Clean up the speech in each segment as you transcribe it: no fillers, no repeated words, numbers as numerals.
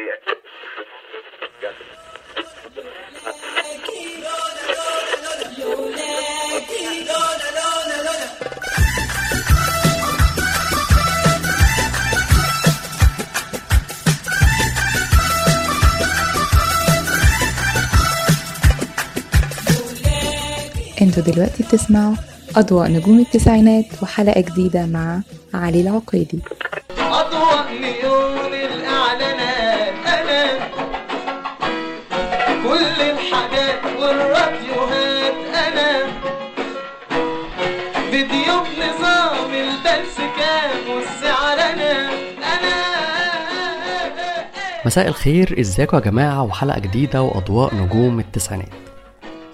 ديت. انتوا دلوقتي بتسمعوا أضواء نجوم التسعينات وحلقة جديدة مع علي العقيلي. أضواء نيون الإعلانات أنا كل الحاجات والراديوهات أنا بديوب نظام البلس كام والسعر أنا. مساء الخير، إزيكوا يا جماعة؟ وحلقة جديدة وأضواء نجوم التسعينات.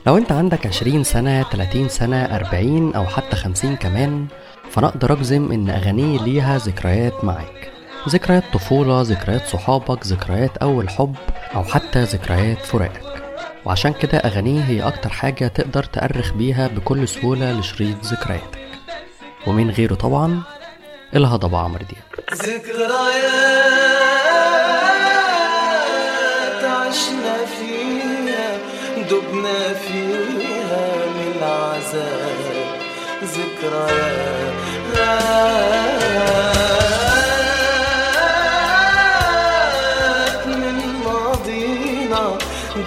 لو انت عندك 20 سنة 30 سنة 40 أو حتى 50 كمان، فنقدر أجزم إن أغاني ليها ذكريات معاك، ذكريات طفولة، ذكريات صحابك، ذكريات أول حب، أو حتى ذكريات فراقك. وعشان كده أغاني هي أكتر حاجة تقدر تأرخ بيها بكل سهولة لشريط ذكرياتك، ومن غيره طبعا الهضبة عمرو دياب. ذكريات عشنا فيها دبنا فيها من عذاب، ذكريات من ماضينا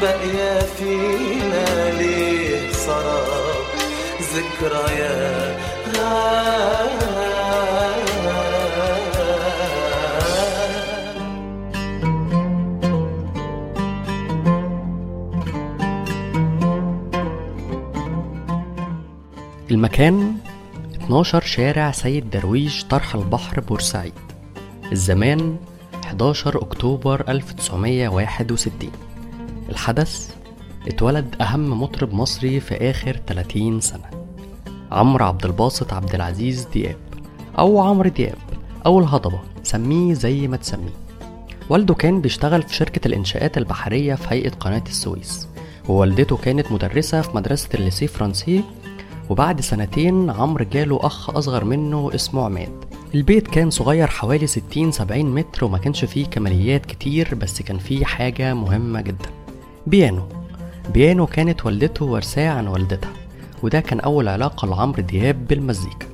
باقية فينا ليه سراب، ذكريات المكان 12 شارع سيد درويش، طرح البحر، بورسعيد. الزمان 11 أكتوبر 1961. الحدث اتولد أهم مطرب مصري في آخر 30 سنة، عمرو عبد الباسط عبد العزيز دياب، أو عمرو دياب أو الهضبة، سميه زي ما تسميه. والده كان بيشتغل في شركة الإنشاءات البحرية في هيئة قناة السويس، ووالدته كانت مدرسة في مدرسة الليسي فرانسي. وبعد سنتين عمرو جاله أخ أصغر منه اسمه عماد. البيت كان صغير، حوالي 60-70 متر، وما كانش فيه كماليات كتير، بس كان فيه حاجة مهمة جدا، بيانو كانت والدته ورثاه عن والدتها، وده كان أول علاقة لعمرو دياب بالمزيكا.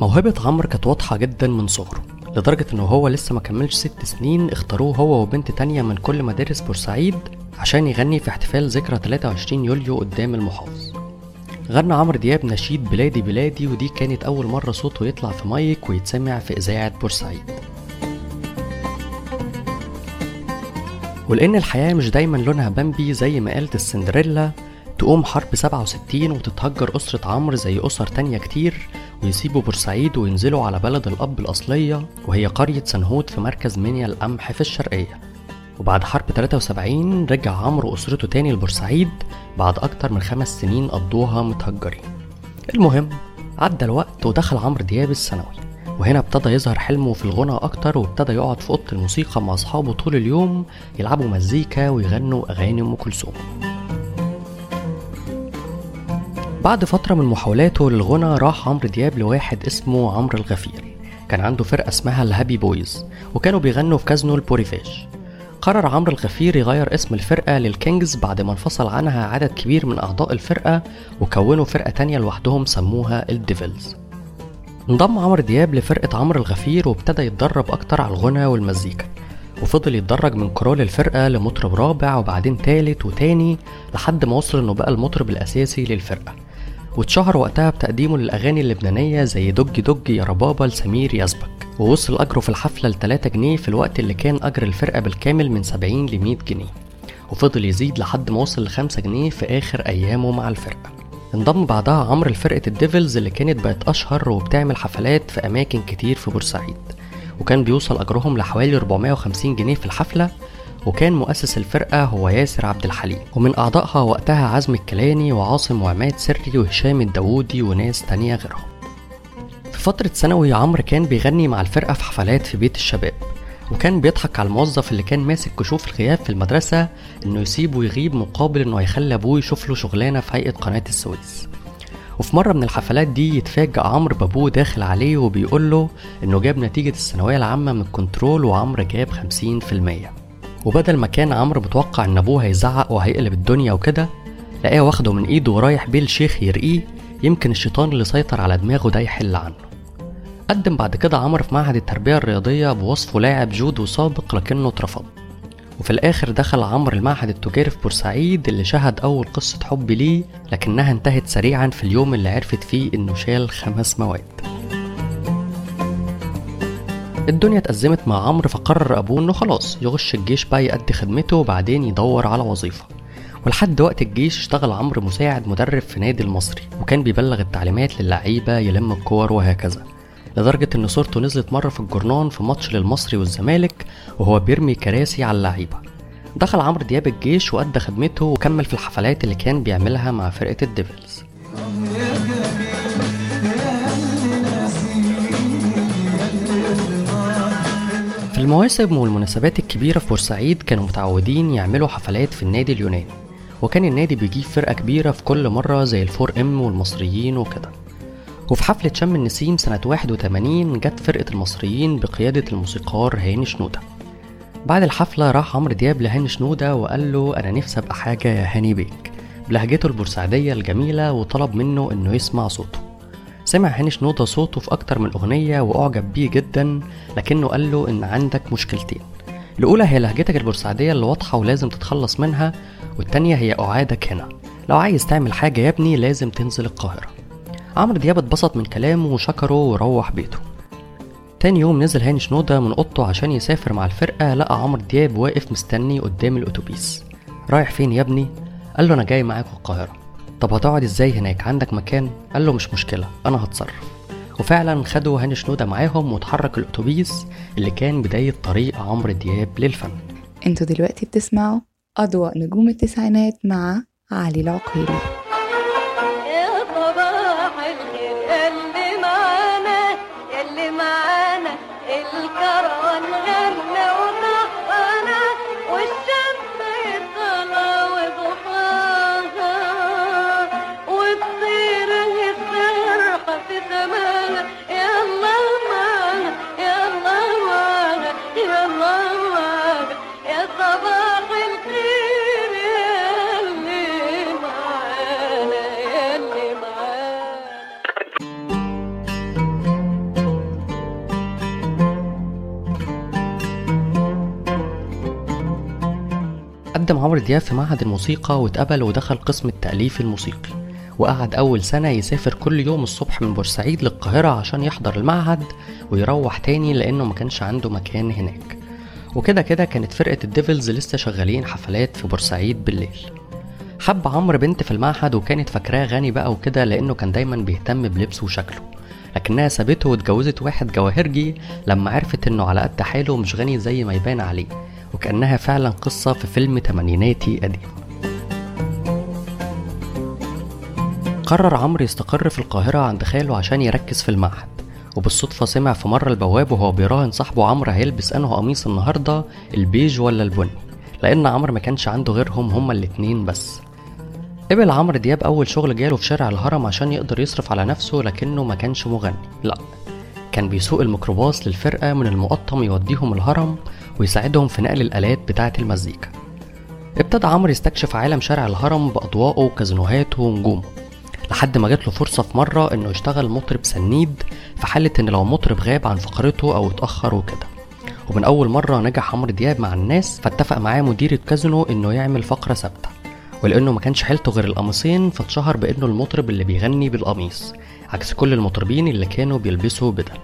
موهبة عمرو كانت واضحة جدا من صغره، لدرجة إنه هو لسه ما كملش 6 سنين اختاروه هو وبنت تانية من كل مدارس بورسعيد عشان يغني في احتفال ذكرى 23 يوليو قدام المحافظ. غنى عمرو دياب نشيد بلادي بلادي، ودي كانت أول مرة صوته يطلع في مايك ويتسمع في إذاعة بورسعيد. ولأن الحياة مش دايما لونها بامبي زي ما قالت السندريلا، تقوم حرب 67 وتتهجر أسرة عمرو زي أسر تانية كتير، ويسيبوا بورسعيد وينزلوا على بلد الأب الأصلية، وهي قرية سنهود في مركز منيا القمح في الشرقية. وبعد حرب 73 رجع عمرو أسرته تاني لبورسعيد بعد أكتر من 5 سنين قضوها متهجرين. المهم عدى الوقت ودخل عمرو دياب الثانوي، وهنا ابتدى يظهر حلمه في الغنى أكتر، وابتدى يقعد في أوضة الموسيقى مع أصحابه طول اليوم، يلعبوا مزيكا ويغنوا أغاني أم كلثوم. بعد فترة من محاولاته للغنى راح عمرو دياب لواحد اسمه عمرو الغفير، كان عنده فرقة اسمها الهابي بويز، وكانوا بيغنوا في كازنو البوريفاش. قرر عمرو الغفير يغير اسم الفرقة للكينجز بعد ما انفصل عنها عدد كبير من أعضاء الفرقة، وكونوا فرقة تانية لوحدهم سموها الديفلز. انضم عمرو دياب لفرقة عمرو الغفير وابتدى يتدرب أكتر على الغنى والمزيكا، وفضل يتدرج من كرول الفرقة لمطرب رابع وبعدين تالت وتاني، لحد ما وصل إنه بقى المطرب الأساسي للفرقة. واتشهر وقتها بتقديمه للأغاني اللبنانية زي دج دج يا ربابا لسمير يزبك، ووصل أجره في الحفلة ل3 جنيه في الوقت اللي كان أجر الفرقة بالكامل من 70 ل100 جنيه، وفضل يزيد لحد ما وصل ل5 جنيه في آخر أيامه مع الفرقة. انضم بعدها عمرو لفرقة الديفلز اللي كانت بقت أشهر وبتعمل حفلات في أماكن كتير في بورسعيد، وكان بيوصل أجرهم لحوالي 450 جنيه في الحفلة. وكان مؤسس الفرقة هو ياسر عبد الحليم، ومن أعضائها وقتها عزم الكلاني وعاصم وعماد سري وهشام الداودي وناس تانية غيرهم. في فترة ثانوي عمرو كان بيغني مع الفرقة في حفلات في بيت الشباب، وكان بيضحك على الموظف اللي كان ماسك كشوف الغياب في المدرسة إنه يسيبه يغيب مقابل إنه يخلي أبوه يشوف له شغلانة في هيئة قناة السويس. وفي مرة من الحفلات دي يتفاجأ عمرو بابوه داخل عليه وبيقول له إنه جاب نتيجة الثانوية العامة من الكنترول، وعمرو جاب 50%. وبدل ما كان عمرو متوقع ان ابوه هيزعق وهيقلب الدنيا وكده، لقاه واخده من ايده ورايح بيه الشيخ يرقيه، يمكن الشيطان اللي سيطر على دماغه ده يحل عنه. قدم بعد كده عمرو في معهد التربيه الرياضيه بوصفه لاعب جودو سابق لكنه اترفض، وفي الاخر دخل عمرو المعهد التجاري في بورسعيد اللي شهد اول قصه حب ليه، لكنها انتهت سريعا في اليوم اللي عرفت فيه انه شال 5 مواد. الدنيا اتأزمت مع عمرو، فقرر ابوه انه خلاص يغش الجيش بقى يأدي خدمته وبعدين يدور على وظيفه. ولحد وقت الجيش اشتغل عمرو مساعد مدرب في نادي المصري، وكان بيبلغ التعليمات للعيبه، يلم الكور وهكذا، لدرجه ان صورته نزلت مره في الجرنان في ماتش للمصري والزمالك وهو بيرمي كراسي على اللعيبه. دخل عمرو دياب الجيش وأدى خدمته وكمل في الحفلات اللي كان بيعملها مع فرقه الديفلز. في المواسم والمناسبات الكبيرة في بورسعيد كانوا متعودين يعملوا حفلات في النادي اليوناني، وكان النادي بيجيب فرقة كبيرة في كل مرة زي الفور ام والمصريين وكده. وفي حفلة شم النسيم سنة 81 جت فرقة المصريين بقيادة الموسيقار هاني شنودة. بعد الحفلة راح عمرو دياب لهاني شنودة وقال له أنا نفسي أبقى حاجة يا هاني بيك، بلهجته البورسعيدية الجميلة، وطلب منه إنه يسمع صوته. سمع هاني شنودة صوته في أكتر من أغنية وأعجب بيه جدا، لكنه قال له إن عندك مشكلتين، الأولى هي لهجتك البورسعيدية اللي واضحة ولازم تتخلص منها، والتانية هي أعادك هنا، لو عايز تعمل حاجة يا ابني لازم تنزل القاهرة. عمرو دياب اتبسط من كلامه وشكره وروح بيته. تاني يوم نزل هاني شنودة من أوضته عشان يسافر مع الفرقة، لقى عمرو دياب واقف مستني قدام الأتوبيس. رايح فين يا ابني؟ قال له أنا جاي معاك القاهرة. طب هتقعد ازاي هناك؟ عندك مكان؟ قال له مش مشكله انا هتصرف. وفعلا خدوا هاني شنودة معاهم وتحرك الاتوبيس اللي كان بدايه طريق عمرو دياب للفن. انتوا دلوقتي بتسمعوا اضواء نجوم التسعينات مع علي العقيلي. قدم عمرو دياب في معهد الموسيقى واتقبل ودخل قسم التأليف الموسيقي، وقعد أول سنة يسافر كل يوم الصبح من بورسعيد للقاهرة عشان يحضر المعهد ويروح تاني لأنه ما كانش عنده مكان هناك. وكده كده كانت فرقة الديفلز لسه شغالين حفلات في بورسعيد بالليل. حب عمرو بنت في المعهد وكانت فاكراه غني بقى وكده لأنه كان دايما بيهتم بلبسه وشكله، لكنها سابته واتجوزت واحد جواهرجي لما عرفت إنه على قد حاله مش غني زي ما يبان عليه، وكأنها فعلا قصة في فيلم تمانيناتي قديم. قرر عمرو يستقر في القاهرة عند خاله عشان يركز في المعهد، وبالصدفة سمع في مرة البواب وهو بيراهن صاحبه عمرو هيلبس أنه قميص النهاردة البيج ولا البني، لأن عمرو ما كانش عنده غيرهم هما الاتنين بس. قبل عمرو دياب أول شغل جاله في شارع الهرم عشان يقدر يصرف على نفسه، لكنه ما كانش مغني، لأ كان بيسوق الميكروباص للفرقة من المقطم يوديهم الهرم ويساعدهم في نقل الآلات بتاعة المزيكا. ابتدى عمرو يستكشف عالم شارع الهرم بأضواءه وكازينوهاته ونجومه، لحد ما جات له فرصة في مرة إنه يشتغل مطرب سنيد في حالة إن لو مطرب غاب عن فقرته أو اتأخر وكده. ومن أول مرة نجح عمرو دياب مع الناس، فاتفق معاه مدير الكازينو إنه يعمل فقرة ثابتة، ولأنه ما كانش حيلته غير القميصين فاتشهر بإنه المطرب اللي بيغني بالقميص عكس كل المطربين اللي كانوا بيلبسوا بدل.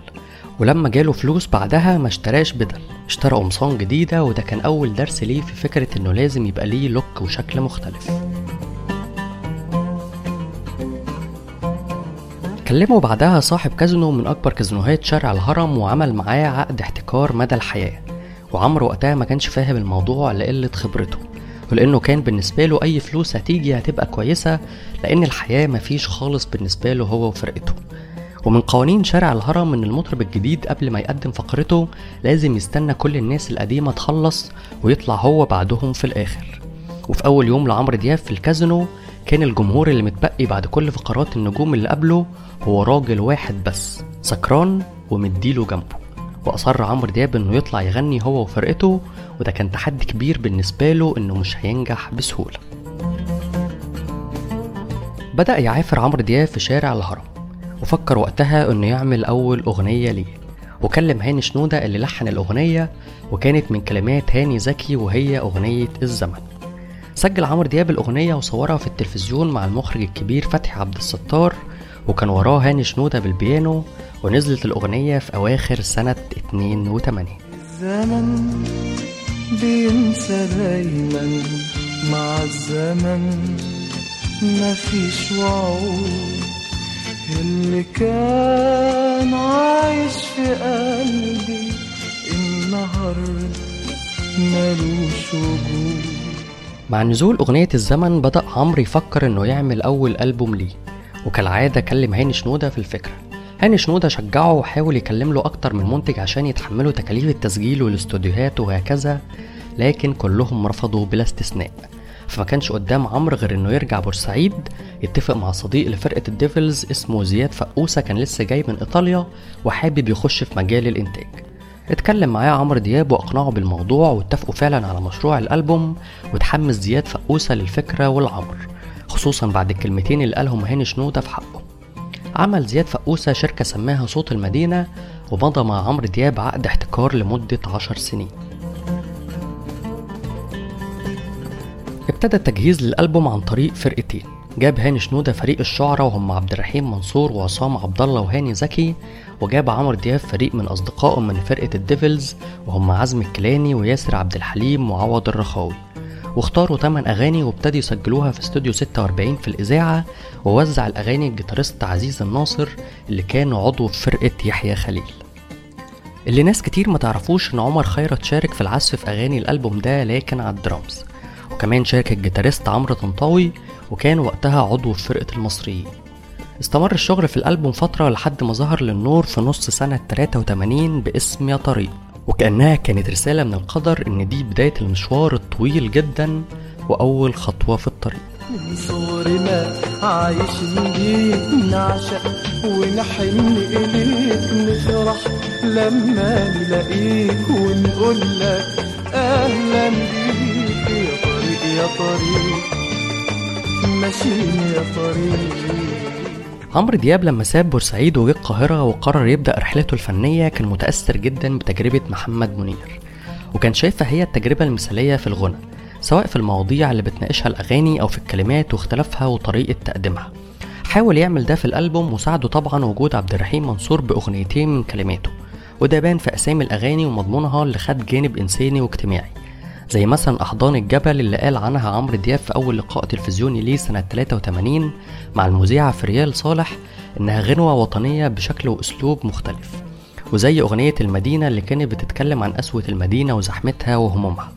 ولما جاله فلوس بعدها ما اشتراش بدل، اشترى قمصان جديدة، وده كان أول درس ليه في فكرة إنه لازم يبقى ليه لوك وشكل مختلف. كلمه بعدها صاحب كازينو من أكبر كازينوهات شارع الهرم وعمل معاه عقد احتكار مدى الحياة، وعمرو وقتها ما كانش فاهم الموضوع لقلة خبرته، ولأنه كان بالنسبة له أي فلوس هتيجي هتبقى كويسة، لأن الحياة مفيش خالص بالنسبة له هو وفرقته. ومن قوانين شارع الهرم إن المطرب الجديد قبل ما يقدم فقرته لازم يستنى كل الناس القديمة تخلص ويطلع هو بعدهم في الآخر. وفي أول يوم لعمرو دياب في الكازينو كان الجمهور اللي متبقي بعد كل فقرات النجوم اللي قبله هو راجل واحد بس سكران ومديله جنبه، وأصر عمرو دياب إنه يطلع يغني هو وفرقته، وده كان تحدي كبير بالنسبة له إنه مش هينجح بسهولة. بدأ يعافر عمرو دياب في شارع الهرم، وفكر وقتها إنه يعمل أول أغنية ليه، وكلم هاني شنودة اللي لحن الأغنية، وكانت من كلمات هاني زكي وهي أغنية الزمن. سجل عمرو دياب الأغنية وصورها في التلفزيون مع المخرج الكبير فتحي عبد الستار، وكان وراه هاني شنودة بالبيانو، ونزلت الأغنية في أواخر سنة 82. الزمن بينسى دايما، مع الزمن مفيش وعود، اللي كان عايش في قلبي النهارده ملوش وجود. مع نزول أغنية الزمن بدأ عمرو يفكر إنه يعمل أول ألبوم ليه، وكالعادة كلم هاني شنودة في الفكرة. هاني شنودة شجعه وحاول يكلم له أكتر من منتج عشان يتحملوا تكاليف التسجيل والاستوديوهات وهكذا، لكن كلهم رفضوا بلا استثناء. فما كانش قدام عمرو غير إنه يرجع بورسعيد يتفق مع صديق لفرقة الديفلز اسمه زياد فقوسة، كان لسه جاي من إيطاليا وحابب يخش في مجال الإنتاج. اتكلم معاه عمرو دياب وأقنعه بالموضوع، واتفقوا فعلا على مشروع الألبوم، وتحمس زياد فقوسة للفكرة والعمر، خصوصا بعد الكلمتين اللي قالهم هاني شنودة في حقه. عمل زياد فقوسة شركة سماها صوت المدينة، ومضى مع عمرو دياب عقد احتكار لمدة 10 سنين. ابتدى التجهيز للألبوم عن طريق فرقتين. جاب هاني شنودة فريق الشعراء وهم عبد الرحيم منصور وعصام عبد الله وهاني زكي، وجاب عمرو دياب فريق من أصدقائه من فرقة الديفلز وهم عزم الكلاني وياسر عبد الحليم وعوض الرخاوي، واختاروا 8 أغاني وابتدوا يسجلوها في استوديو 46 في الإذاعة، ووزع الأغاني الجيتاريست عزيز الناصر اللي كان عضو في فرقة يحيى خليل. اللي ناس كتير ما تعرفوش إن عمر خيرت شارك في العزف في أغاني الألبوم ده، لكن على الدرامز، وكمان شارك الجيتاريست عمرو طنطاوي، وكان وقتها عضو في فرقة المصريين. استمر الشغل في الألبوم فترة لحد ما ظهر للنور في نص سنة 83 باسم يا طريق، وكأنها كانت رسالة من القدر إن دي بداية المشوار الطويل جدا وأول خطوة في الطريق. من صورنا عايش نجيب نعشق ونحن إليك، نفرح لما نلاقيك ونقول لك أهلا بيك، يا طريق يا طريق ماشيين يا طريق. عمرو دياب لما ساب بورسعيد وجه القاهرة وقرر يبدأ رحلته الفنية، كان متأثر جدا بتجربة محمد منير، وكان شايفها هي التجربة المثالية في الغنى، سواء في المواضيع اللي بتناقشها الأغاني أو في الكلمات واختلافها وطريقة تقديمها. حاول يعمل ده في الألبوم، وساعده طبعا وجود عبد الرحيم منصور بأغنيتين من كلماته، وده بان في أسامي الأغاني ومضمونها اللي خد جانب إنساني واجتماعي، زي مثلا أحضان الجبل اللي قال عنها عمرو دياب في أول لقاء تلفزيوني ليه سنة 83 مع المذيعة فريال صالح إنها غنوة وطنية بشكل وأسلوب مختلف، وزي أغنية المدينة اللي كانت بتتكلم عن قسوة المدينة وزحمتها وهمومها،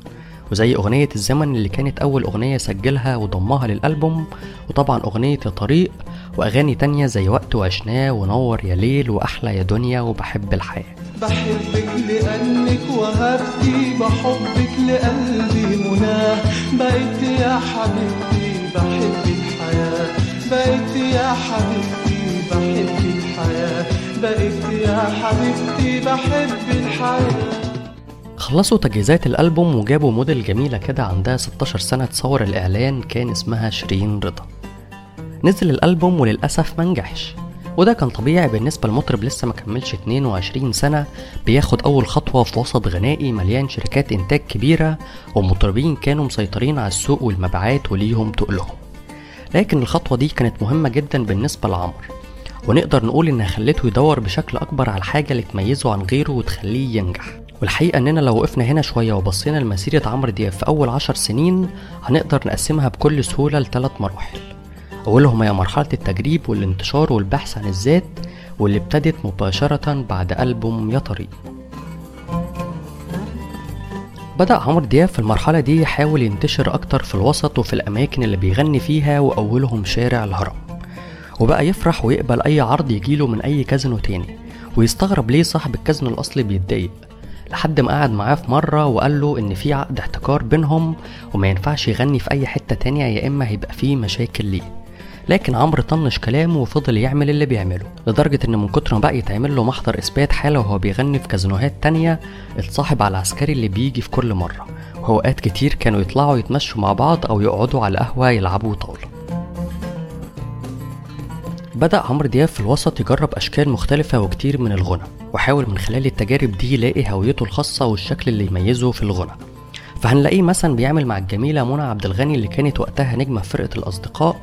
وزي أغنية الزمن اللي كانت أول أغنية سجلها وضمها للألبوم، وطبعا أغنية الطريق، وأغاني تانية زي وقت وعشناه ونور يا ليل وأحلى يا دنيا وبحب الحياة. بحبك لأنك وهبتي، بحبك لقلبي مناه، بقيت يا حبيبتي بحب الحياة، بقيت يا حبيبتي بحب الحياة، بقيت يا حبيبتي بحب الحياة. خلصوا تجهيزات الألبوم وجابوا موديل جميلة كده عندها 16 سنة تصور الإعلان، كان اسمها شيرين رضا. نزل الألبوم وللأسف منجحش، وده كان طبيعي بالنسبة لمطرب لسه ما كملش 22 سنة بياخد أول خطوة في وسط غنائي مليان شركات إنتاج كبيرة ومطربين كانوا مسيطرين على السوق والمبيعات وليهم تقلهم. لكن الخطوة دي كانت مهمة جدا بالنسبة لعمرو، ونقدر نقول إنها خلته يدور بشكل أكبر على الحاجة اللي تميزه عن غيره وتخليه ينجح. والحقيقة إننا لو وقفنا هنا شوية وبصينا لمسيرة عمرو دياب في أول 10 سنين هنقدر نقسمها بكل سهولة ل3 مراحل. أولهم هي مرحلة التجريب والانتشار والبحث عن الذات، واللي ابتدت مباشرة بعد ألبوم يا طريق. بدأ عمرو دياب في المرحلة دي يحاول ينتشر أكتر في الوسط وفي الأماكن اللي بيغني فيها، وأولهم شارع الهرم، وبقى يفرح ويقبل أي عرض يجيله من أي كازينو تاني، ويستغرب ليه صاحب الكازينو الأصلي بيتضايق، لحد ما قعد معاه في مرة وقال له إن في عقد احتكار بينهم وما ينفعش يغني في أي حتة تانية، يا إما هيبقى فيه مشاكل ليه. لكن عمرو طنش كلامه وفضل يعمل اللي بيعمله، لدرجه ان من كتر ما بقى يتعمل له محضر اثبات حاله وهو بيغني في كازينوهات تانية اتصاحب على العسكري اللي بيجي في كل مره، وأوقات كتير كانوا يطلعوا يتمشوا مع بعض او يقعدوا على القهوه يلعبوا طاوله. بدأ عمرو دياب في الوسط يجرب أشكال مختلفة وكتير من الغنى، وحاول من خلال التجارب دي يلاقي هويته الخاصة والشكل اللي يميزه في الغنى. فهنلاقيه مثلا بيعمل مع الجميلة منى عبد الغني اللي كانت وقتها نجمة فرقة الأصدقاء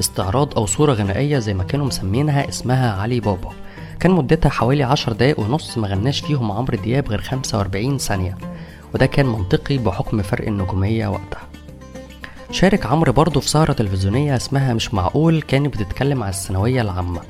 استعراض أو صورة غنائية زي ما كانوا مسمينها اسمها علي بابا، كان مدتها حوالي 10 دقايق ونص ما غناش فيهم عمرو دياب غير 45 ثانية، وده كان منطقي بحكم فرق النجومية وقتها. شارك عمرو برضه في سهرة تلفزيونية اسمها مش معقول كانت بتتكلم على الثانوية العامة،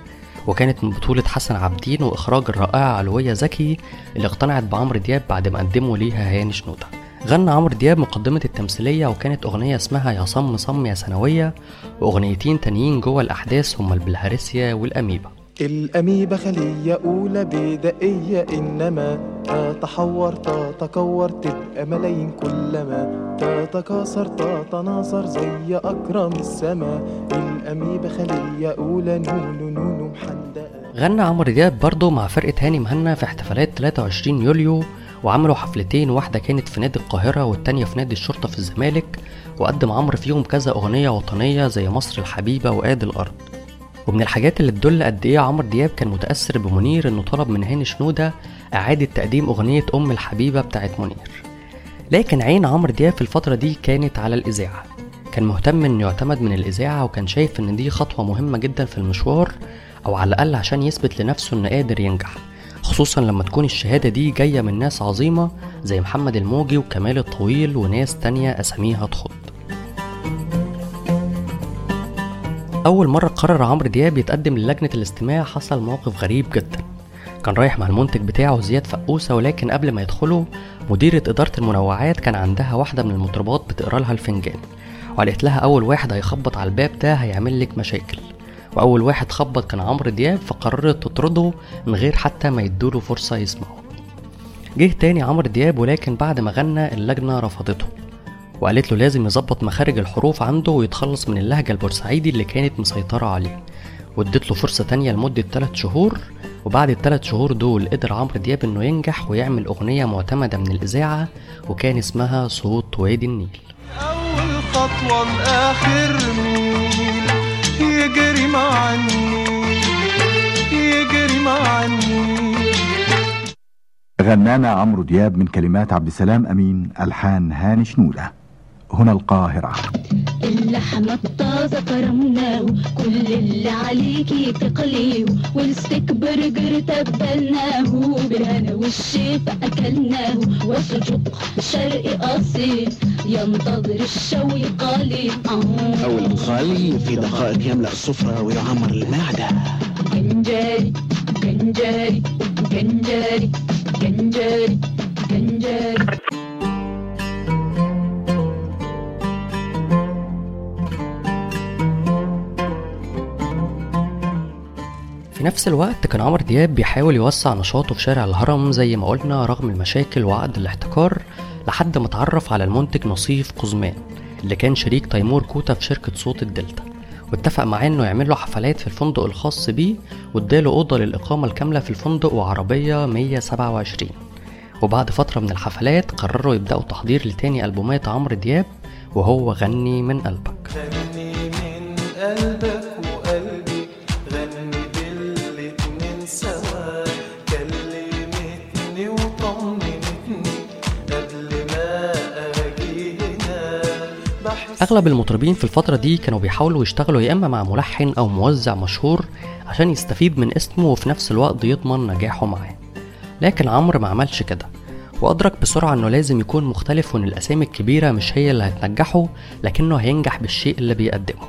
وكانت من بطولة حسن عابدين وإخراج الرائعة علوية زكي اللي اقتنعت بعمرو دياب بعد ما قدموا ليها هاني شنودة. غنى عمرو دياب مقدمة التمثيلية وكانت أغنية اسمها يا صم صم يا ثانوية، وأغنيتين تانيين جوه الأحداث هما البلهارسيا والأميبا. الأميبا خلية أولى بدائية إنما تتحور تتكور تبقى ملايين كلما تتكاثر تتناثر زي أكرم السما الأميبا خلية أولى نونو نونو محندقة. غنى عمرو دياب برضه مع فرقة هاني مهنا في احتفالات 23 يوليو وعملوا حفلتين، واحدة كانت في نادي القاهرة والتانية في نادي الشرطة في الزمالك، وقدم عمرو فيهم كذا أغنية وطنية زي مصر الحبيبة وآد الأرض. ومن الحاجات اللي تدل قد ايه عمرو دياب كان متاثر بمنير انه طلب من هاني شنودة اعاده تقديم اغنيه ام الحبيبه بتاعت منير. لكن عين عمرو دياب في الفتره دي كانت على الاذاعه، كان مهتم انه يعتمد من الاذاعه، وكان شايف ان دي خطوه مهمه جدا في المشوار، او على الاقل عشان يثبت لنفسه انه قادر ينجح، خصوصا لما تكون الشهاده دي جايه من ناس عظيمه زي محمد الموجي وكمال الطويل وناس تانية اساميها تخط. أول مرة قرر عمرو دياب يتقدم للجنة الاستماع حصل موقف غريب جدا، كان رايح مع المنتج بتاعه زياد فقوسة، ولكن قبل ما يدخله مديرة إدارة المنوعات كان عندها واحدة من المطربات بتقرا لها الفنجان، وقالت لها أول واحد هيخبط على الباب ده هيعمل لك مشاكل، وأول واحد خبط كان عمرو دياب، فقررت تطرده من غير حتى ما يدوله فرصة يسمعه. جه تاني عمرو دياب، ولكن بعد ما غنى اللجنة رفضته وقالت له لازم يظبط مخارج الحروف عنده ويتخلص من اللهجة البورسعيدي اللي كانت مسيطرة عليه، وادت له فرصة تانية لمدة 3 شهور، وبعد ال3 شهور دول قدر عمرو دياب انه ينجح ويعمل اغنية معتمدة من الاذاعة وكان اسمها صوت وادي النيل. اول خطوة لاخر ميل يجري مع النيل يجري مع النيل. غنانا عمرو دياب من كلمات عبد السلام أمين، ألحان هاني شنودة. هنا القاهرة. اللحمة الطازة فرمناه كل اللي عليكي تقليه والستيك برجر تبلناه بالهنا والشيف أكلناه وسجق شرقي أصيل ينتظر الشوي قليل أو الخلي في دقائق يملأ السفرة ويعمر المعدة. جنجاري جنجاري جنجاري جنجاري جنجاري. في نفس الوقت كان عمرو دياب بيحاول يوسع نشاطه في شارع الهرم زي ما قلنا رغم المشاكل وعقد الاحتكار، لحد ما اتعرف على المنتج نصيف قزمان اللي كان شريك تيمور كوتا في شركة صوت الدلتا، واتفق معاه انه يعمل له حفلات في الفندق الخاص بيه، واداله اوضه للاقامه الكامله في الفندق وعربيه 127. وبعد فتره من الحفلات قرروا يبداوا تحضير لتاني البومات عمرو دياب وهو غني من قلبك. غني من قلبك وقلبي غني بالاتنين سوا كلمتني وطمنتني قبل ما اجي هنا. اغلب المطربين في الفتره دي كانوا بيحاولوا يشتغلوا يا اما مع ملحن او موزع مشهور عشان يستفيد من اسمه وفي نفس الوقت يضمن نجاحه معاه، لكن عمرو ما عملش كده، وأدرك بسرعة إنه لازم يكون مختلف وإن الأسامي الكبيرة مش هي اللي هتنجحه، لكنه هينجح بالشيء اللي بيقدمه.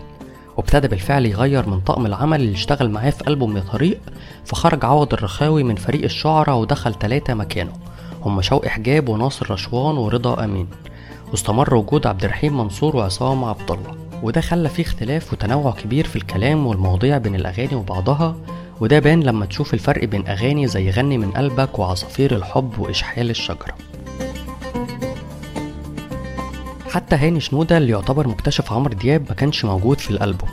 وابتدى بالفعل يغير من طقم العمل اللي اشتغل معاه في ألبوم يا طريق، فخرج عوض الرخاوي من فريق الشعراء ودخل 3 مكانه هم شوقي حجاب وناصر رشوان ورضا أمين، واستمر وجود عبد الرحيم منصور وعصام عبد الله، وده خلى فيه اختلاف وتنوع كبير في الكلام والمواضيع بين الأغاني وبعضها، وده بان لما تشوف الفرق بين اغاني زي غني من قلبك وعصافير الحب واشحال الشجره. حتى هاني شنودة اللي يعتبر مكتشف عمرو دياب ما كانش موجود في الالبوم،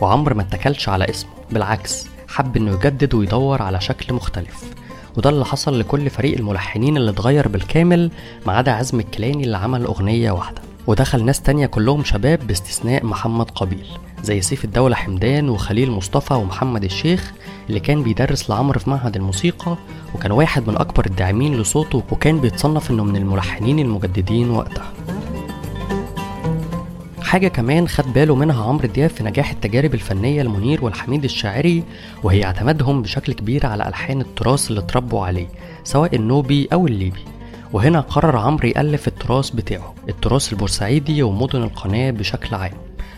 وعمرو ما اتكلش على اسمه، بالعكس حب انه يجدد ويدور على شكل مختلف، وده اللي حصل لكل فريق الملحنين اللي اتغير بالكامل ما عدا عزم الكلاني اللي عمل اغنيه واحده، ودخل ناس تانية كلهم شباب باستثناء محمد قبيل زي سيف الدوله حمدان وخليل مصطفى ومحمد الشيخ اللي كان بيدرس لعمرو في معهد الموسيقى وكان واحد من اكبر الداعمين لصوته وكان بيتصنف انه من الملحنين المجددين وقتها. حاجة كمان خد باله منها عمرو دياب في نجاح التجارب الفنية لمنير والحميد الشاعري، وهي اعتمادهم بشكل كبير على ألحان التراث اللي اتربوا عليه سواء النوبي أو الليبي، وهنا قرر عمرو يألف التراث بتاعه، التراث البورسعيدي ومدن القناة بشكل عام،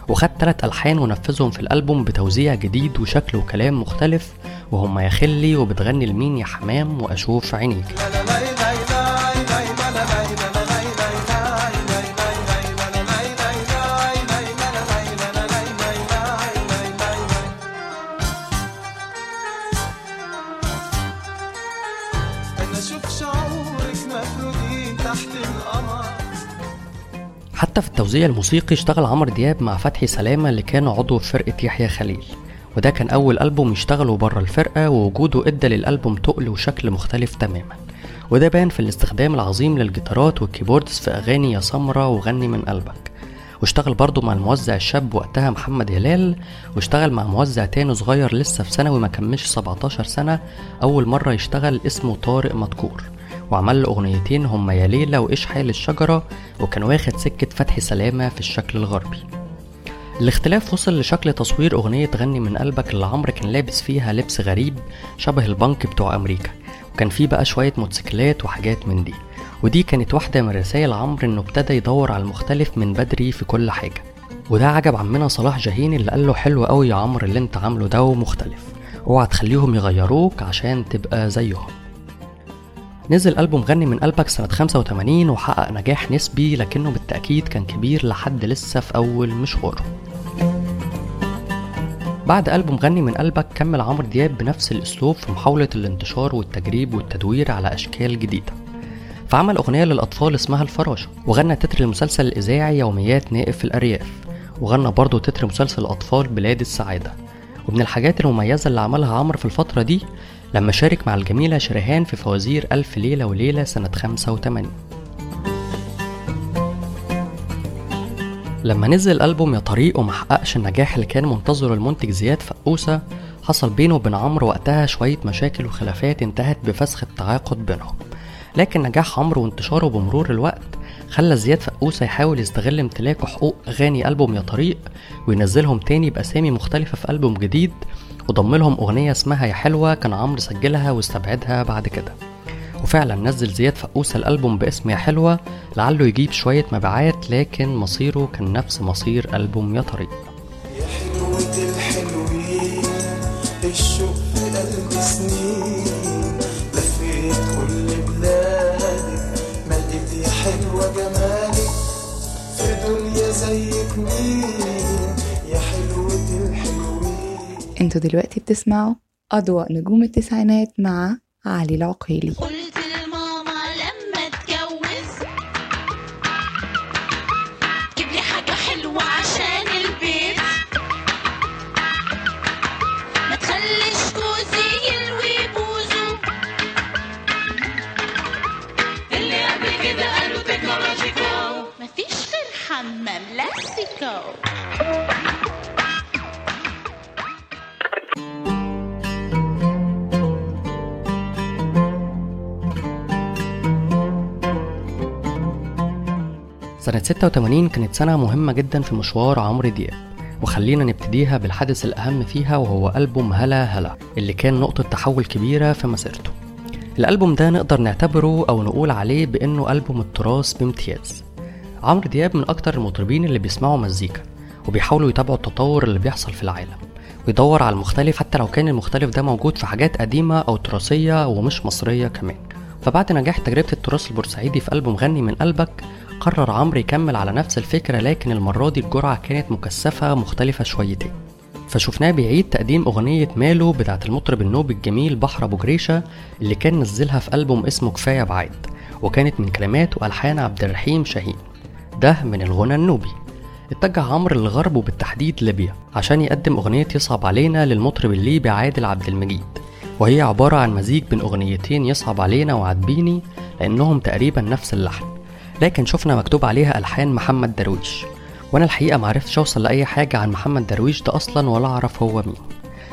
وخد 3 ألحان ونفذهم في الألبوم بتوزيع جديد وشكل وكلام مختلف، وهم يا خلي وبتغني لمين يا حمام وأشوف عينيك. حتى في التوزيع الموسيقي اشتغل عمرو دياب مع فتحي سلامة اللي كان عضو في فرقة يحيى خليل، وده كان أول ألبوم يشتغله بره الفرقة، ووجوده أدى للألبوم تقل وشكل مختلف تماما، وده بان في الاستخدام العظيم للجيتارات والكيبوردز في أغاني يا سمرة وغني من قلبك، واشتغل برضه مع الموزع الشاب وقتها محمد هلال، واشتغل مع موزع تاني صغير لسه في ثانوي ما كملش 17 سنة أول مرة يشتغل اسمه طارق مذكور، وعمل له اغنيتين هما يا ليلة وايش حال الشجرة، وكان واخد سكة فتحي سلامة في الشكل الغربي. الاختلاف وصل لشكل تصوير اغنية غني من قلبك اللي عمرو كان لابس فيها لبس غريب شبه البنك بتوع امريكا، وكان فيه بقى شوية موتوسيكلات وحاجات من دي، ودي كانت واحدة من رسائل عمرو انه ابتدى يدور على المختلف من بدري في كل حاجة، وده عجب عمنا صلاح جاهين اللي قال له حلو قوي يا عمرو اللي انت عامله ده ومختلف، اوعى تخليهم يغيروك عشان تبقى زيهم. نزل ألبوم غني من قلبك سنة 85 وحقق نجاح نسبي، لكنه بالتأكيد كان كبير لحد لسه في أول مشواره. بعد ألبوم غني من قلبك كمل عمرو دياب بنفس الأسلوب في محاولة الانتشار والتجريب والتدوير على أشكال جديدة، فعمل أغنية للأطفال اسمها الفراشة، وغنى تتر المسلسل الإذاعي يوميات نائف في الأرياف، وغنى برضو تتر مسلسل الأطفال بلاد السعادة. ومن الحاجات المميزة اللي عملها عمرو في الفترة دي لما شارك مع الجميلة شريهان في فوازير 1000 ليلة وليلة سنة 85. لما نزل ألبوم يا طريق ومحققش النجاح اللي كان منتظره المنتج زياد فقوسة، حصل بينه وبين عمرو وقتها شوية مشاكل وخلافات انتهت بفسخ التعاقد بينهم، لكن نجاح عمرو وانتشاره بمرور الوقت خلى زياد فقوسة يحاول يستغل امتلاكه حقوق أغاني ألبوم يا طريق وينزلهم تاني بأسامي مختلفة في ألبوم جديد، وضم لهم أغنية اسمها يا حلوة كان عمرو سجلها واستبعدها بعد كده، وفعلا نزل زياد فقوسة الألبوم باسم يا حلوة لعله يجيب شوية مبيعات، لكن مصيره كان نفس مصير ألبوم يا طريق. يا حلوة الحلوين الشوق في قلب سنين لفيت كل بلادك ما لقيت يا حلوة جمالك في دنيا زيك مين يا حلوة الحلوين. انتوا دلوقتي بتسمعوا أضواء نجوم التسعينات مع علي العقيلي. قلت لماما لما اتجوز جيب لي حاجة حلوة عشان البيت ما تخليش جوزي يلوي بوزه اللي قبل كده قالوا تكنولوجيكو مفيش في الحمام لاستيكو. سنة 86 كانت سنة مهمة جدا في مشوار عمرو دياب، وخلينا نبتديها بالحدث الأهم فيها وهو ألبوم هلا هلا اللي كان نقطة تحول كبيرة في مسيرته. الألبوم ده نقدر نعتبره أو نقول عليه بأنه ألبوم التراث بامتياز. عمرو دياب من أكتر المطربين اللي بيسمعوا مزيكا وبيحاولوا يتابعوا التطور اللي بيحصل في العالم ويدور على المختلف، حتى لو كان المختلف ده موجود في حاجات قديمة أو تراثية ومش مصرية كمان. فبعد نجاح تجربة التراث البورسعيدي في ألبوم غني من قلبك قرر عمرو يكمل على نفس الفكرة، لكن المرة دي الجرعة كانت مكثفة مختلفة شويتين، فشوفناه بيعيد تقديم أغنية ماله بتاعة المطرب النوبي الجميل بحر ابو جريشا اللي كان نزلها في ألبوم اسمه كفاية بعيد، وكانت من كلمات وألحان عبد الرحيم شاهين، ده من الغنى النوبي. اتجه عمرو للغرب وبالتحديد ليبيا عشان يقدم أغنية يصعب علينا للمطرب الليبي عادل عبد المجيد، وهي عبارة عن مزيج بين أغنيتين يصعب علينا وعاتبيني لأنهم تقريبا نفس اللحن، لكن شفنا مكتوب عليها ألحان محمد درويش، وأنا الحقيقة معرفتش أوصل لأي حاجة عن محمد درويش ده أصلا ولا أعرف هو مين،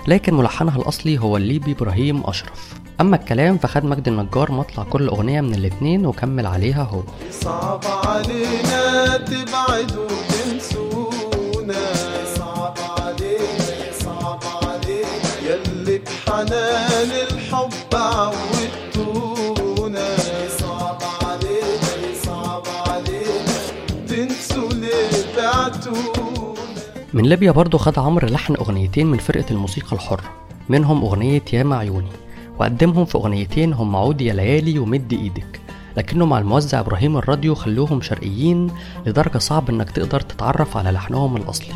لكن ملحنها الأصلي هو الليبي إبراهيم أشرف. أما الكلام فخد مجد النجار مطلع كل أغنية من الاتنين وكمل عليها هو. صعب علينا تبعدوا تنسونا، صعب علينا صعب علينا يلي بحنان الحب عودتونا، صعب علينا صعب علينا تنسوا اللي بعتونا. من ليبيا برضو خد عمرو لحن أغنيتين من فرقة الموسيقى الحرة، منهم أغنية ياما عيوني، وقدمهم في أغنيتين هم عود يا ليالي ومد إيدك، لكنه مع الموزع إبراهيم الراديو خلوهم شرقيين لدرجة صعب إنك تقدر تتعرف على لحنهم الأصلي.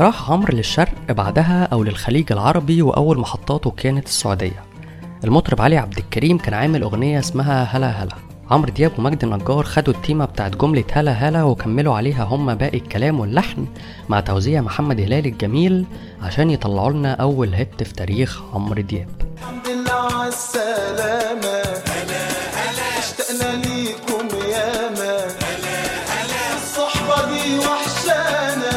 راح عمرو للشرق بعدها أو للخليج العربي، وأول محطاته كانت السعودية. المطرب علي عبد الكريم كان عامل أغنية اسمها هلا هلا، عمرو دياب ومجد النجار خدوا التيمة بتاعت جملة هلا هلا وكملوا عليها هم باقي الكلام واللحن مع توزيع محمد هلال الجميل عشان يطلعوا لنا أول هيت في تاريخ عمرو دياب. الحمد لله على السلامة، هلا هلا اشتقنا ليكم ياما، هلا هلا الصحبة دي وحشانا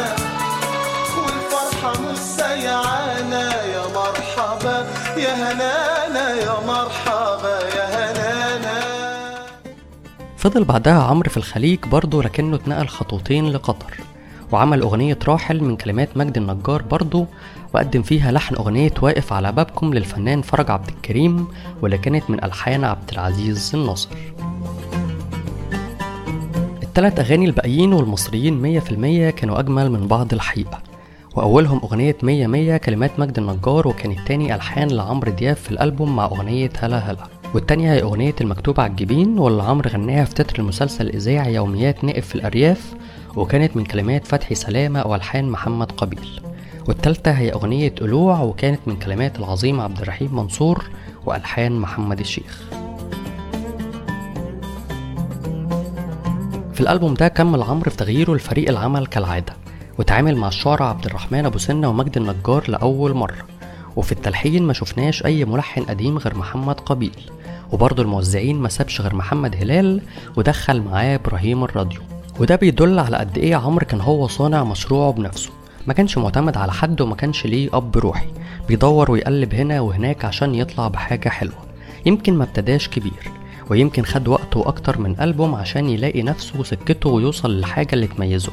والفرحة مش سايعانا، يا مرحبا يا هنانا يا مرحبا يا هنانا. فضل بعدها عمرو في الخليج برضه، لكنه اتنقل خطوتين لقطر وعمل أغنية راحل من كلمات مجد النجار برضه، وقدم فيها لحن أغنية واقف على بابكم للفنان فرج عبد الكريم، واللي كانت من ألحان عبد العزيز الناصر. الثلاث أغاني الباقيين والمصريين 100% كانوا أجمل من بعض الحقيقة، وأولهم أغنية 100 كلمات مجد النجار، وكان التاني ألحان لعمرو دياب في الألبوم مع أغنية هلا هلا، والتانية هي أغنية المكتوب على الجبين واللي عمرو غناها في تتر المسلسل الإذاعي يوميات نقف في الأرياف، وكانت من كلمات فتحي سلامة وألحان محمد قبيل، والتالتة هي أغنية قلوع وكانت من كلمات العظيم عبد الرحيم منصور وألحان محمد الشيخ. في الألبوم ده كمل عمرو في تغييره لفريق العمل كالعادة، وتعامل مع الشعراء عبد الرحمن أبو سنة ومجد النجار لأول مرة، وفي التلحين ما شفناش أي ملحن قديم غير محمد قبيل، وبرضه الموزعين ما سابش غير محمد هلال ودخل معاه إبراهيم الراديو، وده بيدل على قد إيه عمرو كان هو صانع مشروعه بنفسه، ما كانش معتمد على حد وما كانش ليه أب روحي بيدور ويقلب هنا وهناك عشان يطلع بحاجة حلوة. يمكن ما ابتداش كبير ويمكن خد وقته أكتر من ألبوم عشان يلاقي نفسه وسكته ويوصل للحاجة اللي تميزه،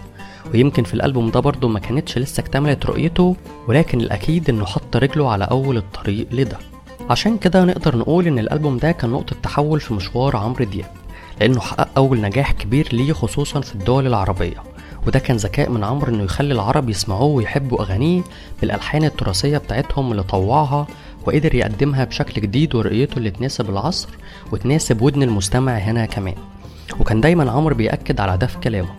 ويمكن في الألبوم ده برضه ما كانتش لسه اكتملت رؤيته، ولكن الأكيد إنه حط رجله على أول الطريق لده. عشان كده نقدر نقول إن الألبوم ده كان نقطة تحول في مشوار عمرو دياب، لأنه حقق أول نجاح كبير ليه خصوصا في الدول العربية، وده كان ذكاء من عمرو إنه يخلي العرب يسمعوه ويحبوا أغانيه بالألحان التراثية بتاعتهم اللي طوعها، وقدر يقدمها بشكل جديد ورؤيته اللي تناسب العصر وتناسب ودن المستمع هنا كمان، وكان دايما عمرو بيأكد على ده في كلامه.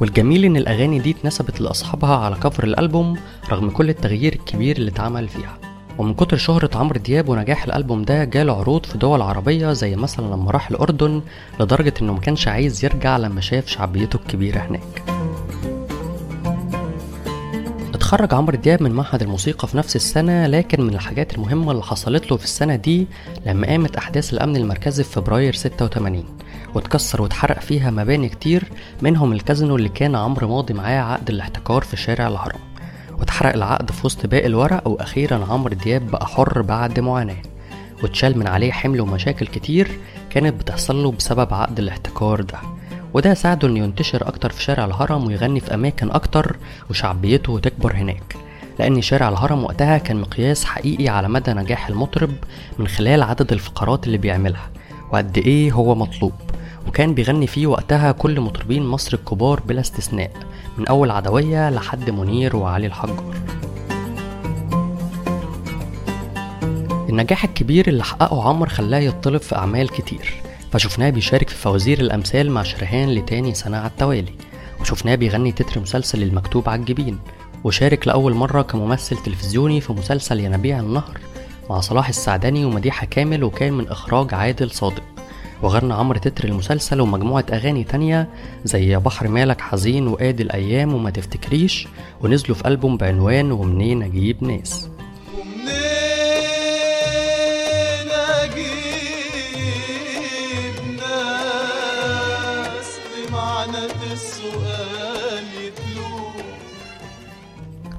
والجميل إن الأغاني دي اتنسبت لأصحابها على كفر الألبوم رغم كل التغيير الكبير اللي اتعمل فيها، ومن كتر شهرة عمرو دياب ونجاح الألبوم ده جاله عروض في دول عربية، زي مثلا لما راح الأردن لدرجة إنه ما كانش عايز يرجع لما شاف شعبيته الكبيرة هناك. اتخرج عمرو دياب من معهد الموسيقى في نفس السنة، لكن من الحاجات المهمة اللي حصلت له في السنة دي لما قامت أحداث الأمن المركزي في فبراير 86 واتكسر واتحرق فيها مباني كتير، منهم الكازينو اللي كان عمرو ماضي معاه عقد الاحتكار في شارع الهرم، واتحرق العقد في وسط باقي الورق، وأخيرا عمرو دياب بقى حر بعد معاناة، واتشال من عليه حمل ومشاكل كتير كانت بتحصل له بسبب عقد الاحتكار ده، وده ساعده إنه ينتشر أكتر في شارع الهرم ويغني في أماكن أكتر وشعبيته تكبر هناك، لأن شارع الهرم وقتها كان مقياس حقيقي على مدى نجاح المطرب من خلال عدد الفقرات اللي بيعملها وقد إيه هو مطلوب، وكان بيغني فيه وقتها كل مطربين مصر الكبار بلا استثناء من أول عدوية لحد منير وعلي الحجار. النجاح الكبير اللي حققه عمرو خلاه يتطلب في أعمال كتير، فشوفناه بيشارك في فوازير الأمثال مع شرهان لتاني سنة على التوالي، وشوفناه بيغني تتر مسلسل المكتوب على الجبين، وشارك لأول مرة كممثل تلفزيوني في مسلسل ينابيع النهر مع صلاح السعدني ومديحة كامل، وكان من إخراج عادل صادق، وغنى عمرو تتر المسلسل ومجموعة أغاني تانية زي يا بحر مالك حزين وآدي الأيام وما تفتكريش، ونزلوا في ألبوم بعنوان ومنين أجيب ناس.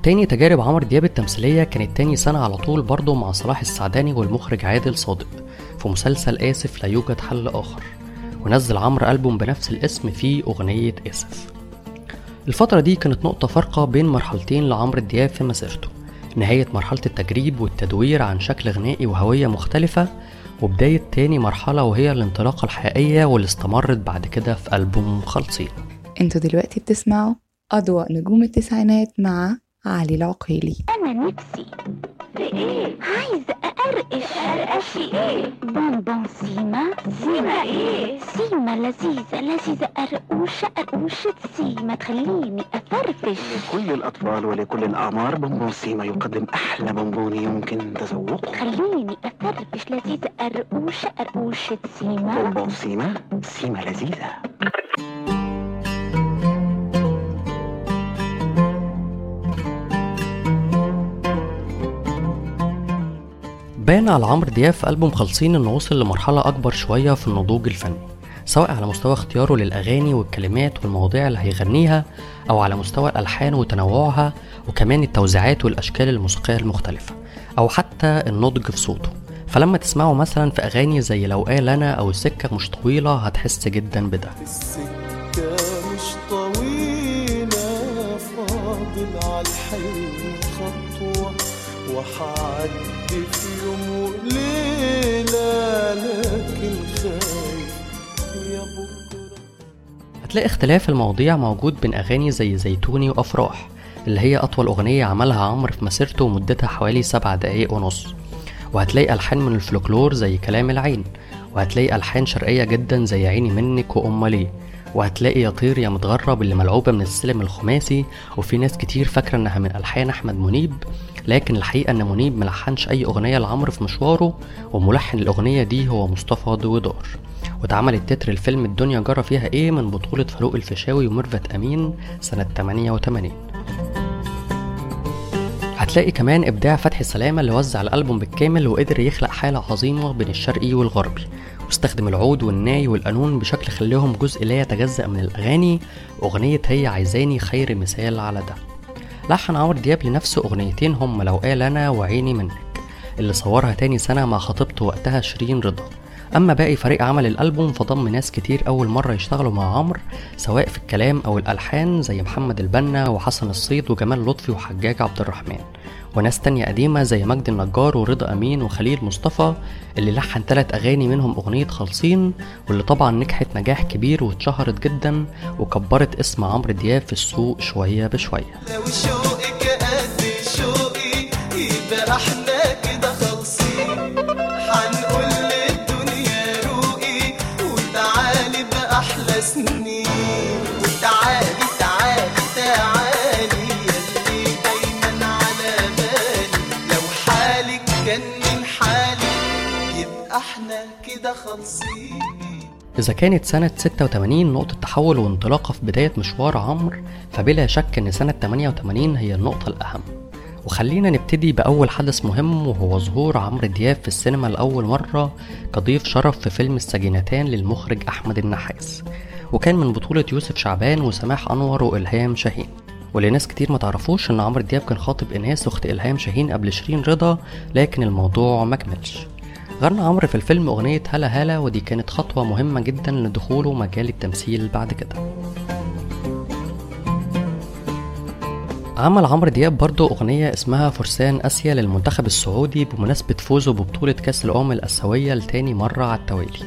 تاني تجارب عمرو دياب التمثيلية كانت تاني سنة على طول برضه مع صلاح السعدني والمخرج عادل صادق في مسلسل آسف لا يوجد حل آخر، ونزل عمرو ألبوم بنفس الاسم فيه أغنية آسف. الفترة دي كانت نقطة فارقة بين مرحلتين لعمرو دياب في مسيرته، نهاية مرحلة التجريب والتدوير عن شكل غنائي وهوية مختلفة، وبداية تاني مرحلة وهي الانطلاقة الحقيقية واللي استمرت بعد كده في ألبوم خالصين. انتوا دلوقتي بتسمعوا أضواء نجوم التسعينات مع علي العقيلي. أنا نفسي في إيه؟ عايز أقرقش. أرقشي إيه؟ بونبون سيما. سيما إيه؟ سيما لذيذة لذيذة أرقوش أرقوشة سيما تخليني أفرفش. لكل الأطفال ولكل الأعمار بونبون سيما يقدم أحلى بونبون يمكن تذوقه. خليني أفرفش لذيذة أرقوشة أرقوشة سيما. بونبون سيما سيما لذيذة. بان على عمرو دياب في ألبوم خالصين انه وصل لمرحلة اكبر شوية في النضوج الفني، سواء على مستوى اختياره للاغاني والكلمات والمواضيع اللي هيغنيها، او على مستوى الالحان وتنوعها، وكمان التوزيعات والاشكال الموسيقية المختلفة، او حتى النضج في صوته. فلما تسمعوا مثلا في اغاني زي لو قال انا او السكة مش طويلة هتحس جدا بده. السكة مش طويلة فاضل على الحين خطوة وحعد في يوم وليلة لكن خايف يا بكرة. هتلاقي اختلاف المواضيع موجود بين أغاني زي زيتوني وأفراح اللي هي أطول أغنية عملها عمرو في مسيرته ومدتها حوالي 7 دقايق ونص، وهتلاقي ألحان من الفلكلور زي كلام العين، وهتلاقي ألحان شرقية جدا زي عيني منك وأمه ليه، وهتلاقي يا طير يا متغرب اللي ملعوبة من السلم الخماسي، وفي ناس كتير فاكرة انها من ألحان أحمد منيب، لكن الحقيقة ان منيب ملحنش اي اغنية لعمرو في مشواره، وملحن الاغنية دي هو مصطفى دويدار. واتعمل التتر الفيلم الدنيا جرى فيها ايه من بطولة فاروق الفيشاوي وميرفت امين سنة 88. هتلاقي كمان ابداع فتحي سلامة اللي وزع الالبوم بالكامل وقدر يخلق حالة عظيمة بين الشرقي والغربي، واستخدم العود والناي والقانون بشكل خليهم جزء لا يتجزأ من الاغاني. اغنية هي عايزاني خير مثال على ده. لحن عمرو دياب لنفسه اغنيتين هم لو قال انا وعيني منك اللي صورها تاني سنة مع خطيبته وقتها شيرين رضا. اما باقي فريق عمل الالبوم فضم ناس كتير اول مرة يشتغلوا مع عمرو سواء في الكلام او الالحان زي محمد البنا وحسن الصيد وجمال لطفي وحجاج عبد الرحمن، وناس تانية قديمة زي مجد النجار ورضا امين وخليل مصطفى اللي لحن 3 اغاني منهم اغنية خالصين، واللي طبعا نجحت نجاح كبير واتشهرت جدا وكبرت اسم عمرو دياب في السوق شوية بشوية. لو شوقك قد شوقي يبقى احنا كده خالصين، هنقول للدنيا روقي وتعالي باحلى سنين، وتعالي تعالي تعالي كده خالصين. إذا كانت سنة 86 نقطة تحول وانطلاقة في بداية مشوار عمرو، فبلا شك إن سنة 88 هي النقطة الأهم. وخلينا نبتدي بأول حدث مهم، وهو ظهور عمرو دياب في السينما لأول مرة كضيف شرف في فيلم السجينتان للمخرج أحمد النحاس، وكان من بطولة يوسف شعبان وسماح أنور وإلهام شاهين. ولناس كتير ما تعرفوش إن عمرو دياب كان خاطب إناس أخت إلهام شاهين قبل شيرين رضا، لكن الموضوع مكملش. غنى عمرو في الفيلم أغنية هلا هلا، ودي كانت خطوة مهمة جدا لدخوله مجال التمثيل بعد كده. عمل عمرو دياب برضو أغنية اسمها فرسان آسيا للمنتخب السعودي بمناسبة فوزه ببطولة كأس الأمم الآسيوية لتاني مرة على التوالي،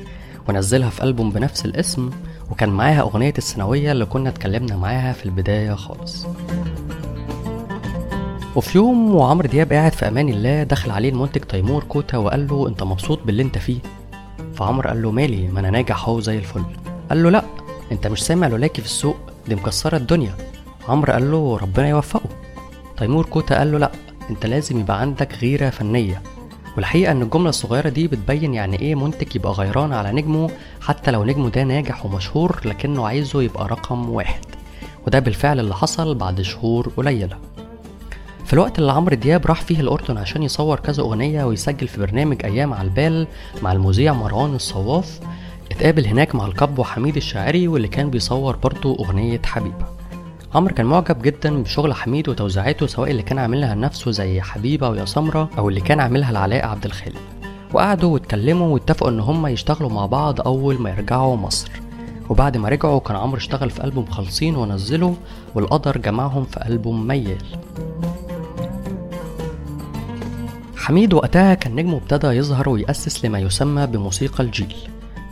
ونزلها في ألبوم بنفس الاسم، وكان معاها أغنية السنوية اللي كنا اتكلمنا معاها في البداية خالص. وفي يوم وعمرو دياب قاعد في امان الله دخل عليه المنتج تيمور كوتا وقال له انت مبسوط باللي انت فيه؟ فعمرو قال له مالي، ما انا ناجح اهو زي الفل. قال له لا انت مش سامع لولاكي في السوق، دي مكسره الدنيا. عمرو قال له ربنا يوفقه. تيمور كوتا قال له لا انت لازم يبقى عندك غيره فنيه. والحقيقة ان الجملة الصغيرة دي بتبين يعني ايه منتج يبقى غيران على نجمه، حتى لو نجمه ده ناجح ومشهور لكنه عايزه يبقى رقم واحد، وده بالفعل اللي حصل بعد شهور قليلة. في الوقت اللي عمرو دياب راح فيه الأردن عشان يصور كذا أغنية ويسجل في برنامج أيام على البال مع المذيع مروان الصواف، اتقابل هناك مع الكابو حميد الشاعري واللي كان بيصور برضه أغنية حبيبة. عمرو كان معجب جدا بشغل حميد وتوزيعاته، سواء اللي كان عاملها لنفسه زي حبيبة ويا سمرة أو اللي كان عاملها لعلاء عبد الخالق، وقعدوا واتكلموا واتفقوا إن هما يشتغلوا مع بعض أول ما يرجعوا مصر. وبعد ما رجعوا كان عمرو اشتغل في ألبوم خالصين ونزله، والقدر جمعهم في ألبوم ميال. حميد وقتها كان نجمه ابتدى يظهر ويأسس لما يسمى بموسيقى الجيل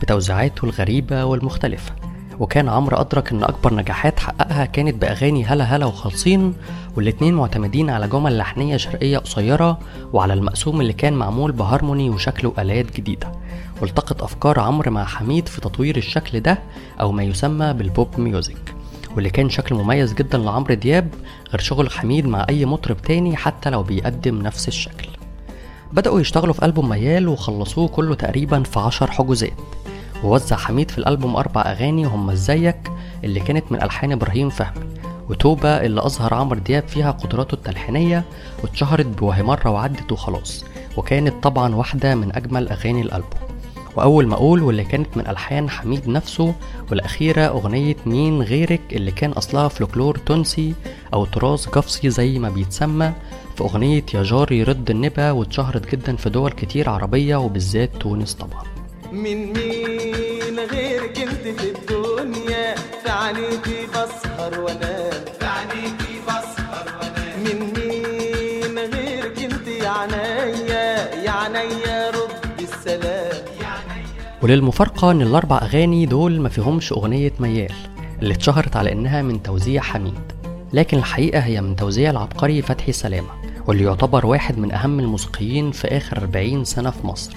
بتوزيعاته الغريبة والمختلفة، وكان عمرو أدرك إن أكبر نجاحات حققها كانت بأغاني هلا هلا وخالصين، والاتنين معتمدين على جمل لحنية شرقية قصيرة وعلى المقسوم اللي كان معمول بهارموني وشكله آلات جديدة. والتقت أفكار عمرو مع حميد في تطوير الشكل ده أو ما يسمى بالبوب ميوزك، واللي كان شكل مميز جدا لعمرو دياب غير شغل حميد مع أي مطرب تاني حتى لو بيقدم نفس الشكل. بدأوا يشتغلوا في ألبوم ميال وخلصوه كله تقريبا في 10 حجوزات، ووزع حميد في الألبوم 4 أغاني هم إزيك اللي كانت من ألحان إبراهيم فهمي، وتوبة اللي أظهر عمرو دياب فيها قدراته التلحينية واتشهرت بوهي مرة وعدت وخلاص، وكانت طبعا واحدة من أجمل أغاني الألبوم، وأول ما أقول واللي كانت من ألحان حميد نفسه، والأخيرة أغنية مين غيرك اللي كان أصلها فلكلور تونسي أو تراث قفصي زي ما بيتسمى، في أغنية يا جاري رد النبا، واتشهرت جدا في دول كتير عربية وبالذات تونس طبعا. من مين غيرك انت في الدنيا، في عينيكي بسهر وانام، في عينيكي بسهر وانام، من مين غيرك انت يا عينيا، يا عينيا رب السلام. وللمفارقة ان ال4 أغاني دول ما فيهمش أغنية ميال اللي اتشهرت على انها من توزيع حميد، لكن الحقيقة هي من توزيع العبقري فتحي سلامة، واللي يعتبر واحد من أهم الموسيقيين في آخر 40 سنة في مصر،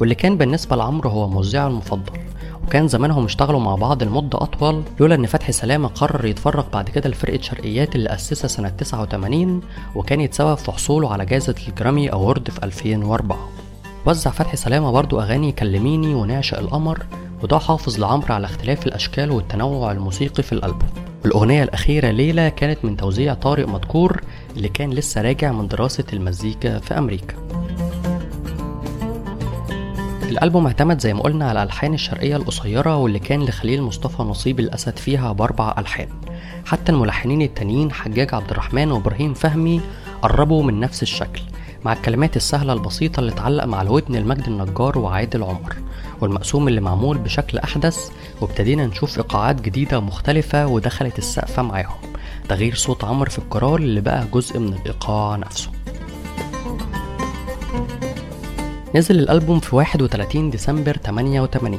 واللي كان بالنسبة لعمرو هو موزعه المفضل، وكان زمانهم اشتغلوا مع بعض لمدة أطول لولا إن فتحي سلامة قرر يتفرغ بعد كده لفرقة شرقيات اللي أسسها سنة 89، وكانت سبب في حصوله على جائزة الجرامي أورد في 2004. وزع فتحي سلامة برضو أغاني كلميني ونعشق القمر، وده حافظ لعمرو على اختلاف الأشكال والتنوع الموسيقي في الألبوم. الأغنية الأخيرة ليلة كانت من توزيع طارق مذكور اللي كان لسه راجع من دراسة المزيكا في أمريكا. الألبوم اعتمد زي ما قلنا على الألحان الشرقية القصيرة واللي كان لخليل مصطفى نصيب الأسد فيها ب4 ألحان، حتى الملحنين التانيين حجاج عبد الرحمن وإبراهيم فهمي قربوا من نفس الشكل مع الكلمات السهلة البسيطة اللي تعلق مع الودن لمجد النجار وعادل عمر، والمقسوم اللي معمول بشكل أحدث، وابتدينا نشوف إيقاعات جديدة مختلفة ودخلت السقفة معاهم، تغيير صوت عمرو في الكرار اللي بقى جزء من الإيقاع نفسه. نزل الألبوم في 31 ديسمبر 88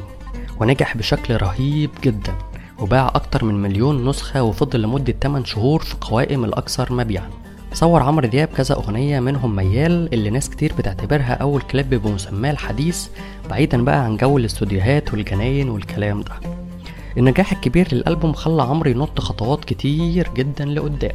ونجح بشكل رهيب جدا، وباع أكتر من 1,000,000 نسخة، وفضل لمدة 8 شهور في قوائم الأكثر مبيعا. صور عمرو دياب كذا أغنية منهم ميال اللي ناس كتير بتعتبرها أول كليب بمسماه الحديث، بعيدا بقى عن جو الاستوديوهات والجناين والكلام ده. النجاح الكبير للألبوم خلى عمرو ينط خطوات كتير جدا لقدام،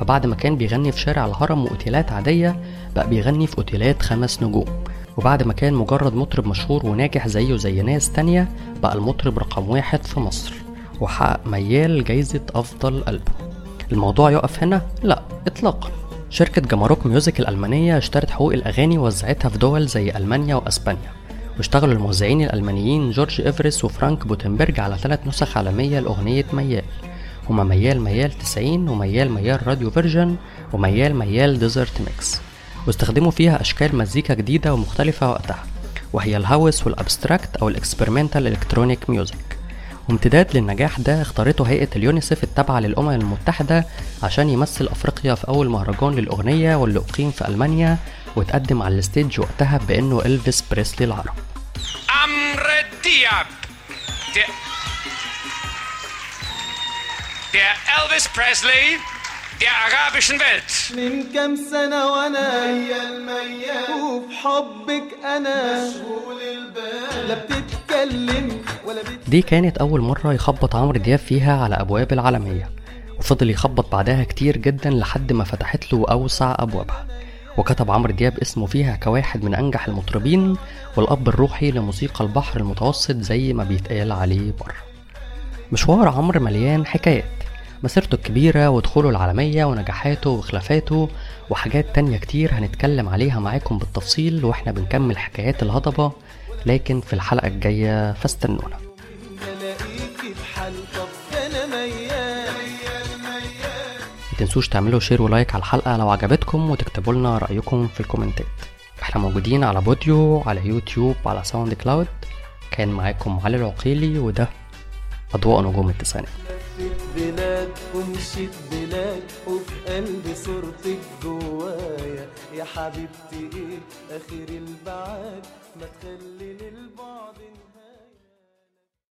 فبعد ما كان بيغني في شارع الهرم وأوتيلات عادية بقى بيغني في أوتيلات 5 نجوم، وبعد ما كان مجرد مطرب مشهور وناجح زيه زي ناس تانية بقى المطرب رقم 1 في مصر، وحقق ميال جايزة أفضل ألبوم. الموضوع يقف هنا؟ لا إطلاقا. شركة جماروك ميوزك الألمانية اشترت حقوق الأغاني ووزعتها في دول زي ألمانيا وأسبانيا، واشتغلوا الموزعين الألمانيين جورج إفرس وفرانك بوتنبرج على 3 نسخ عالمية لأغنية ميال، هما ميال ميال 90 وميال ميال راديو فيرجن وميال ميال ديزرت ميكس، واستخدموا فيها أشكال مزيكا جديدة ومختلفة وقتها، وهي الهاوس والأبستراكت أو الإكسبيرمنتال إلكترونيك ميوزك. وامتداد للنجاح ده اختارته هيئة اليونيسف التابعة للأمم المتحدة عشان يمثل أفريقيا في أول مهرجان للأغنية، واللي أقيم في ألمانيا، وتقدم على الستيج وقتها بأنه إلفيس بريسلي العرب. عمرو دياب der Elvis Presley der arabischen Welt. من كام سنة وأنا ميال وبحبك أنا مشغول البال، لا بتتكلم ولا بتتكلم. دي كانت أول مرة يخبط عمرو دياب فيها على أبواب العالمية، وفضل يخبط بعدها كتير جدا لحد ما فتحت له أوسع أبوابها، وكتب عمرو دياب اسمه فيها كواحد من أنجح المطربين والأب الروحي لموسيقى البحر المتوسط زي ما بيتقال عليه بره. مشوار عمرو مليان حكايات، مسيرته الكبيرة ودخوله العالمية ونجاحاته وخلافاته وحاجات تانية كتير هنتكلم عليها معاكم بالتفصيل وإحنا بنكمل حكايات الهضبة، لكن في الحلقة الجاية فاستنونا. متنسوش تعملوا شير ولايك على الحلقة لو عجبتكم، وتكتبوا لنا رأيكم في الكومنتات. احنا موجودين على بوديو، على يوتيوب، على ساوند كلاود. كان معاكم علي العقيلي، وده أضواء نجوم التسعينات. لفيت بلاد ومشيت بلاد وفي قلبي صورتك جوايا يا حبيبتي، ايه آخر البعاد ما تخلي للبعد.